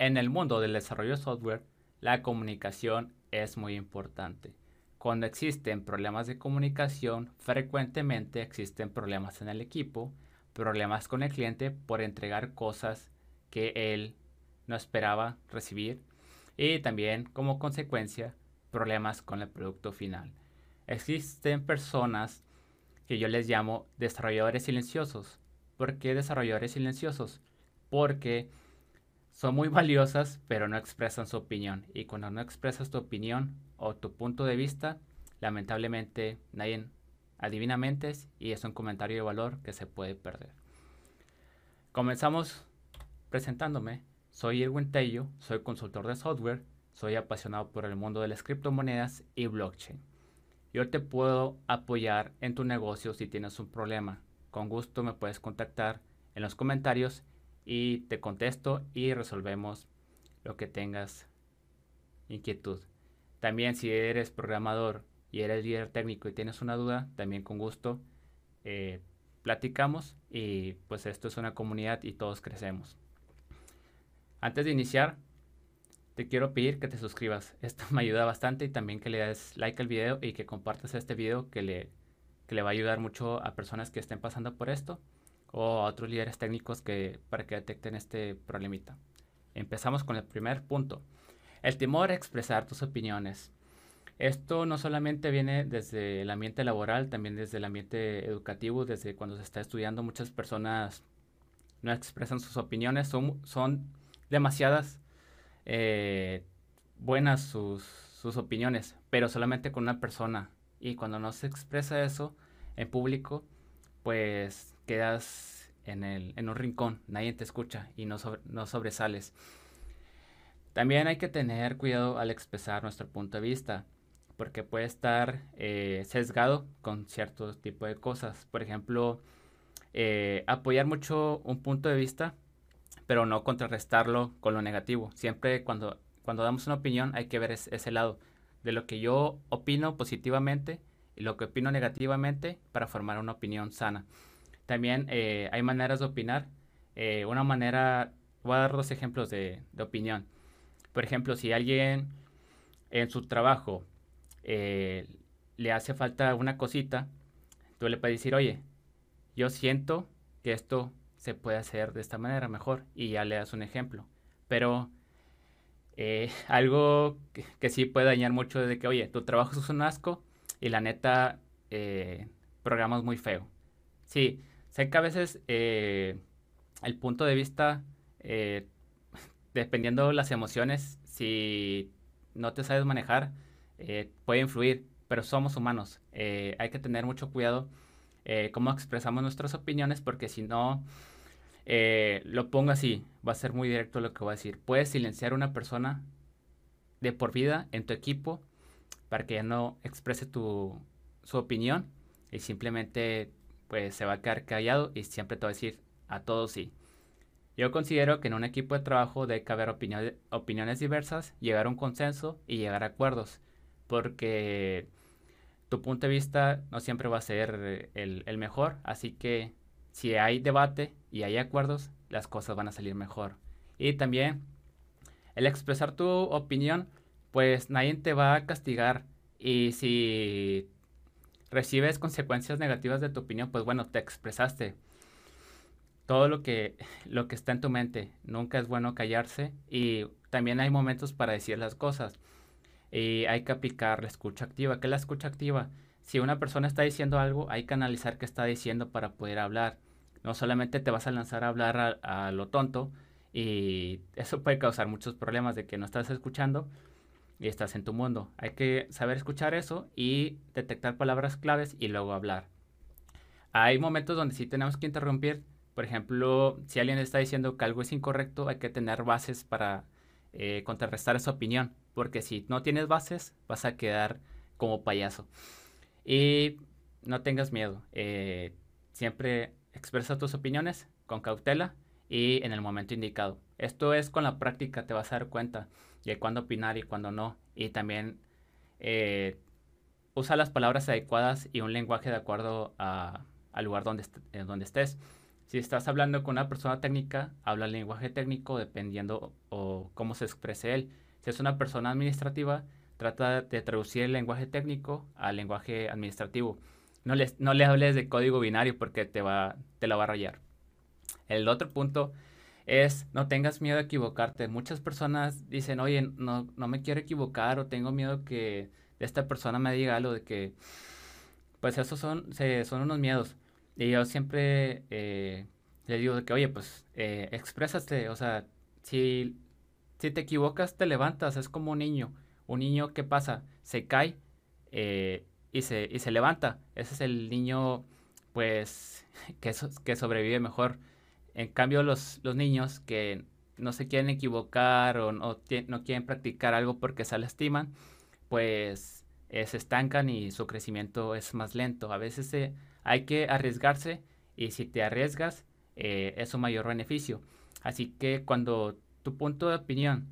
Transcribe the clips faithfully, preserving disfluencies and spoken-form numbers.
En el mundo del desarrollo de software, la comunicación es muy importante. Cuando existen problemas de comunicación, frecuentemente existen problemas en el equipo, problemas con el cliente por entregar cosas que él no esperaba recibir y también, como consecuencia, problemas con el producto final. Existen personas que yo les llamo desarrolladores silenciosos. ¿Por qué desarrolladores silenciosos? Porque son muy valiosas, pero no expresan su opinión. Y cuando no expresas tu opinión o tu punto de vista, lamentablemente nadie adivina mentes y es un comentario de valor que se puede perder. Comenzamos presentándome. Soy Irwin Tello, soy consultor de software, soy apasionado por el mundo de las criptomonedas y blockchain. Yo te puedo apoyar en tu negocio si tienes un problema. Con gusto me puedes contactar en los comentarios y te contesto y resolvemos lo que tengas inquietud. También si eres programador y eres líder técnico y tienes una duda, también con gusto eh, platicamos y pues esto es una comunidad y todos crecemos. Antes de iniciar, te quiero pedir que te suscribas. Esto me ayuda bastante y también que le des like al video y que compartas este video que le, que le va a ayudar mucho a personas que estén pasando por esto. O a otros líderes técnicos que, para que detecten este problemita. Empezamos con el primer punto. El temor a expresar tus opiniones. Esto no solamente viene desde el ambiente laboral, también desde el ambiente educativo, desde cuando se está estudiando. Muchas personas no expresan sus opiniones, son, son demasiadas eh, buenas sus, sus opiniones, pero solamente con una persona. Y cuando no se expresa eso en público, pues quedas en, el, en un rincón, nadie te escucha y no, sobre, no sobresales. También hay que tener cuidado al expresar nuestro punto de vista, porque puede estar eh, sesgado con cierto tipo de cosas. Por ejemplo, eh, apoyar mucho un punto de vista, pero no contrarrestarlo con lo negativo. Siempre cuando, cuando damos una opinión hay que ver es, ese lado de lo que yo opino positivamente y lo que opino negativamente para formar una opinión sana. También eh, hay maneras de opinar. Eh, una manera, voy a dar dos ejemplos de, de opinión. Por ejemplo, si alguien en su trabajo eh, le hace falta una cosita, tú le puedes decir, oye, yo siento que esto se puede hacer de esta manera mejor, y ya le das un ejemplo. Pero eh, algo que, que sí puede dañar mucho es de que, oye, tu trabajo es un asco y la neta eh, programas muy feo. Sí. Sé que a veces eh, el punto de vista, eh, dependiendo de las emociones, si no te sabes manejar, eh, puede influir, pero somos humanos. Eh, hay que tener mucho cuidado eh, cómo expresamos nuestras opiniones, porque si no, eh, lo pongo así, va a ser muy directo lo que voy a decir. Puedes silenciar a una persona de por vida en tu equipo para que ya no exprese tu, su opinión y simplemente pues se va a quedar callado y siempre te va a decir a todos sí. Yo considero que en un equipo de trabajo debe haber opiniones, opiniones diversas, llegar a un consenso y llegar a acuerdos, porque tu punto de vista no siempre va a ser el, el mejor, así que si hay debate y hay acuerdos, las cosas van a salir mejor. Y también, el expresar tu opinión, pues nadie te va a castigar, y si recibes consecuencias negativas de tu opinión, pues bueno, te expresaste todo lo que, lo que está en tu mente. Nunca es bueno callarse, y también hay momentos para decir las cosas, y hay que aplicar la escucha activa. ¿Qué es la escucha activa? Si una persona está diciendo algo, hay que analizar qué está diciendo para poder hablar. No solamente te vas a lanzar a hablar a, a lo tonto, y eso puede causar muchos problemas de que no estás escuchando y estás en tu mundo. Hay que saber escuchar eso y detectar palabras claves y luego hablar. Hay momentos donde sí tenemos que interrumpir. Por ejemplo, si alguien está diciendo que algo es incorrecto, hay que tener bases para eh, contrarrestar esa opinión, porque si no tienes bases, vas a quedar como payaso. Y no tengas miedo. Eh, siempre expresa tus opiniones con cautela y en el momento indicado. Esto es con la práctica, te vas a dar cuenta de cuándo opinar y cuándo no. Y también eh, usa las palabras adecuadas y un lenguaje de acuerdo al lugar donde, est donde estés. Si estás hablando con una persona técnica, habla el lenguaje técnico dependiendo o cómo se exprese él. Si es una persona administrativa, trata de traducir el lenguaje técnico al lenguaje administrativo. No le no les hables de código binario porque te, va, te la va a rayar. El otro punto es no tengas miedo a equivocarte. Muchas personas dicen, oye, no, no me quiero equivocar o tengo miedo que esta persona me diga algo de que... Pues esos son, se, son unos miedos. Y yo siempre eh, le digo de que, oye, pues eh, exprésate. O sea, si, si te equivocas, te levantas. Es como un niño. Un niño, ¿qué pasa? Se cae eh, y, se, y se levanta. Ese es el niño, pues, que, so, que sobrevive mejor. En cambio, los, los niños que no se quieren equivocar o no, no quieren practicar algo porque se lastiman, pues eh, se estancan y su crecimiento es más lento. A veces eh, hay que arriesgarse y si te arriesgas, eh, es un mayor beneficio. Así que cuando tu punto de opinión...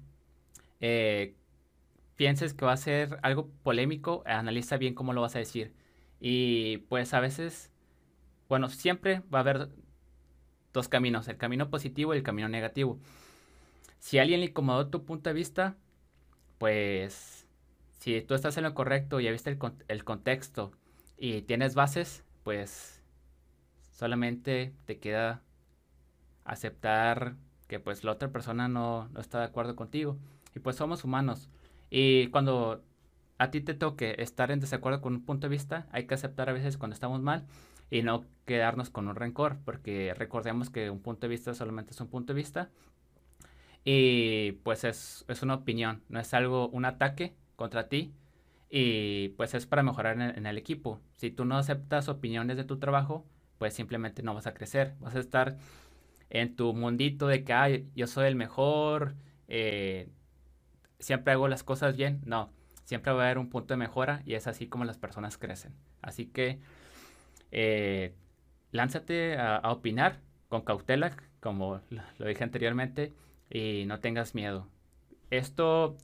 Eh, pienses que va a ser algo polémico, analiza bien cómo lo vas a decir. Y pues a veces, bueno, siempre va a haber dos caminos, el camino positivo y el camino negativo. Si a alguien le incomodó tu punto de vista, pues si tú estás en lo correcto y ya viste el, el contexto y tienes bases, pues solamente te queda aceptar que pues la otra persona no, no está de acuerdo contigo. Y pues somos humanos. Y cuando a ti te toque estar en desacuerdo con un punto de vista, hay que aceptar a veces cuando estamos mal y no quedarnos con un rencor, porque recordemos que un punto de vista solamente es un punto de vista y pues es, es una opinión, no es algo, un ataque contra ti y pues es para mejorar en el, en el equipo. Si tú no aceptas opiniones de tu trabajo, pues simplemente no vas a crecer, vas a estar en tu mundito de que ah, yo soy el mejor, eh, siempre hago las cosas bien. No, siempre va a haber un punto de mejora y es así como las personas crecen. Así que eh, lánzate a, a opinar con cautela, como lo, lo dije anteriormente, y no tengas miedo. Esto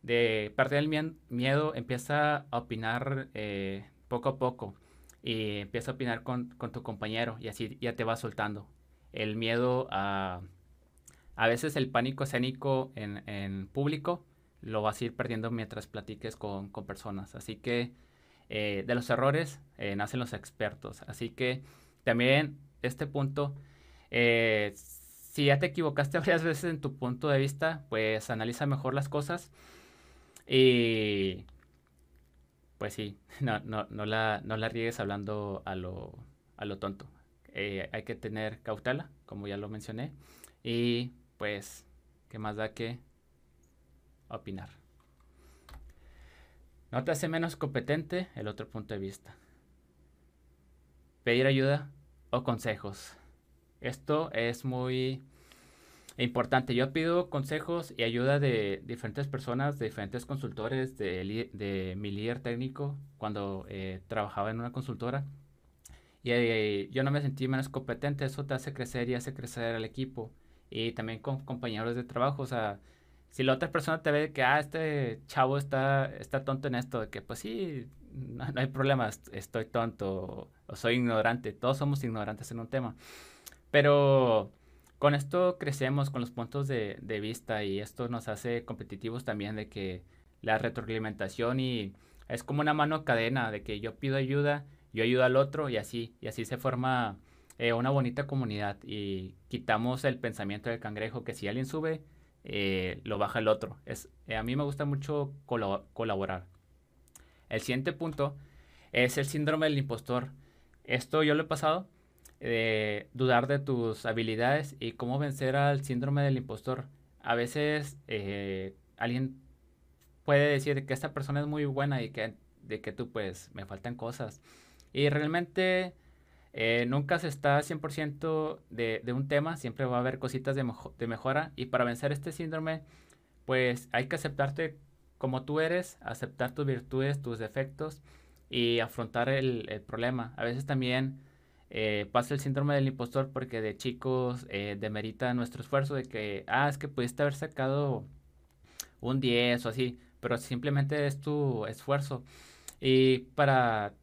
de perder el mie miedo empieza a opinar eh, poco a poco y empieza a opinar con, con tu compañero y así ya te va soltando. El miedo a... A veces el pánico escénico en, en público lo vas a ir perdiendo mientras platiques con, con personas. Así que eh, de los errores eh, nacen los expertos. Así que también este punto, eh, si ya te equivocaste varias veces en tu punto de vista, pues analiza mejor las cosas y pues sí, no, no, no, la, no la riegues hablando a lo, a lo tonto. Eh, hay que tener cautela, como ya lo mencioné, y pues qué más da que opinar. No te hace menos competente el otro punto de vista. Pedir ayuda o consejos. Esto es muy importante. Yo pido consejos y ayuda de diferentes personas, de diferentes consultores, de, de mi líder técnico cuando eh, trabajaba en una consultora. Y eh, yo no me sentí menos competente. Eso te hace crecer y hace crecer al equipo. Y también con compañeros de trabajo, o sea, si la otra persona te ve que, ah, este chavo está, está tonto en esto, de que pues sí, no, no hay problema, estoy tonto o soy ignorante, todos somos ignorantes en un tema. Pero con esto crecemos con los puntos de, de vista y esto nos hace competitivos también, de que la retroalimentación y es como una mano cadena, de que yo pido ayuda, yo ayudo al otro y así, y así se forma... Eh, una bonita comunidad y quitamos el pensamiento del cangrejo que si alguien sube, eh, lo baja el otro. Es, eh, a mí me gusta mucho colo- colaborar. El siguiente punto es el síndrome del impostor. Esto yo lo he pasado, eh, dudar de tus habilidades y cómo vencer al síndrome del impostor. A veces eh, alguien puede decir que esta persona es muy buena y que, de que tú pues me faltan cosas. Y realmente... Eh, nunca se está cien por ciento de, de un tema, siempre va a haber cositas de, mejo, de mejora y para vencer este síndrome pues hay que aceptarte como tú eres, aceptar tus virtudes, tus defectos y afrontar el, el problema. A veces también eh, pasa el síndrome del impostor porque de chicos eh, demerita nuestro esfuerzo de que, ah, es que pudiste haber sacado un diez o así, pero simplemente es tu esfuerzo y para...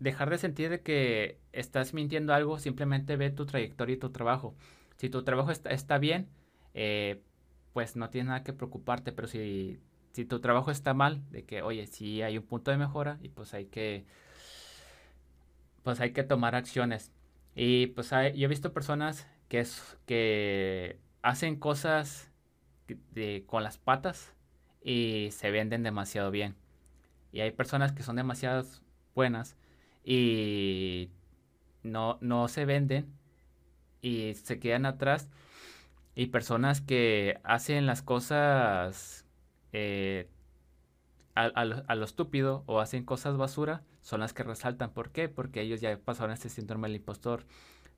dejar de sentir de que estás mintiendo algo, simplemente ve tu trayectoria y tu trabajo. Si tu trabajo está, está bien, eh, pues no tienes nada que preocuparte, pero si, si tu trabajo está mal, de que, oye, sí hay un punto de mejora y pues hay que, pues hay que tomar acciones. Y pues hay, yo he visto personas que, es, que hacen cosas de, de, con las patas y se venden demasiado bien. Y hay personas que son demasiado buenas y no, no se venden y se quedan atrás, y personas que hacen las cosas eh, a, a, lo, a lo estúpido o hacen cosas basura son las que resaltan. ¿Por qué? Porque ellos ya pasaron este síndrome del impostor,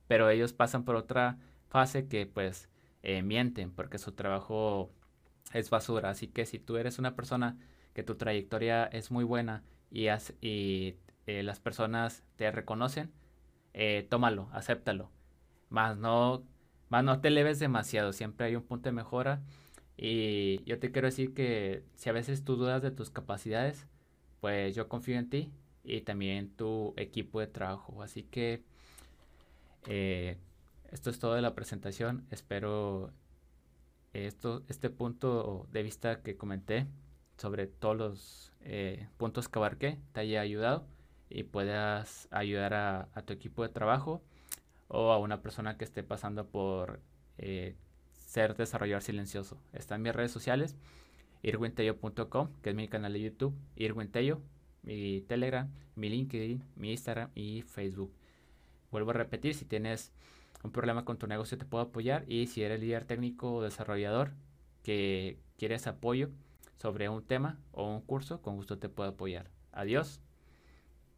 pero ellos pasan por otra fase que pues eh, mienten porque su trabajo es basura. Así que si tú eres una persona que tu trayectoria es muy buena y, has, y eh, las personas te reconocen, eh, tómalo, acéptalo. Más no, más no te eleves demasiado, siempre hay un punto de mejora. Y yo te quiero decir que si a veces tú dudas de tus capacidades, pues yo confío en ti y también en tu equipo de trabajo. Así que eh, esto es todo de la presentación. Espero esto, este punto de vista que comenté sobre todos los eh, puntos que abarqué te haya ayudado y puedas ayudar a, a tu equipo de trabajo o a una persona que esté pasando por eh, ser desarrollador silencioso. Están mis redes sociales, irwing tello punto com, que es mi canal de YouTube, irwingtello, mi Telegram, mi LinkedIn, mi Instagram y Facebook. Vuelvo a repetir, si tienes un problema con tu negocio te puedo apoyar, y si eres líder técnico o desarrollador que quieres apoyo sobre un tema o un curso, con gusto te puedo apoyar. Adiós.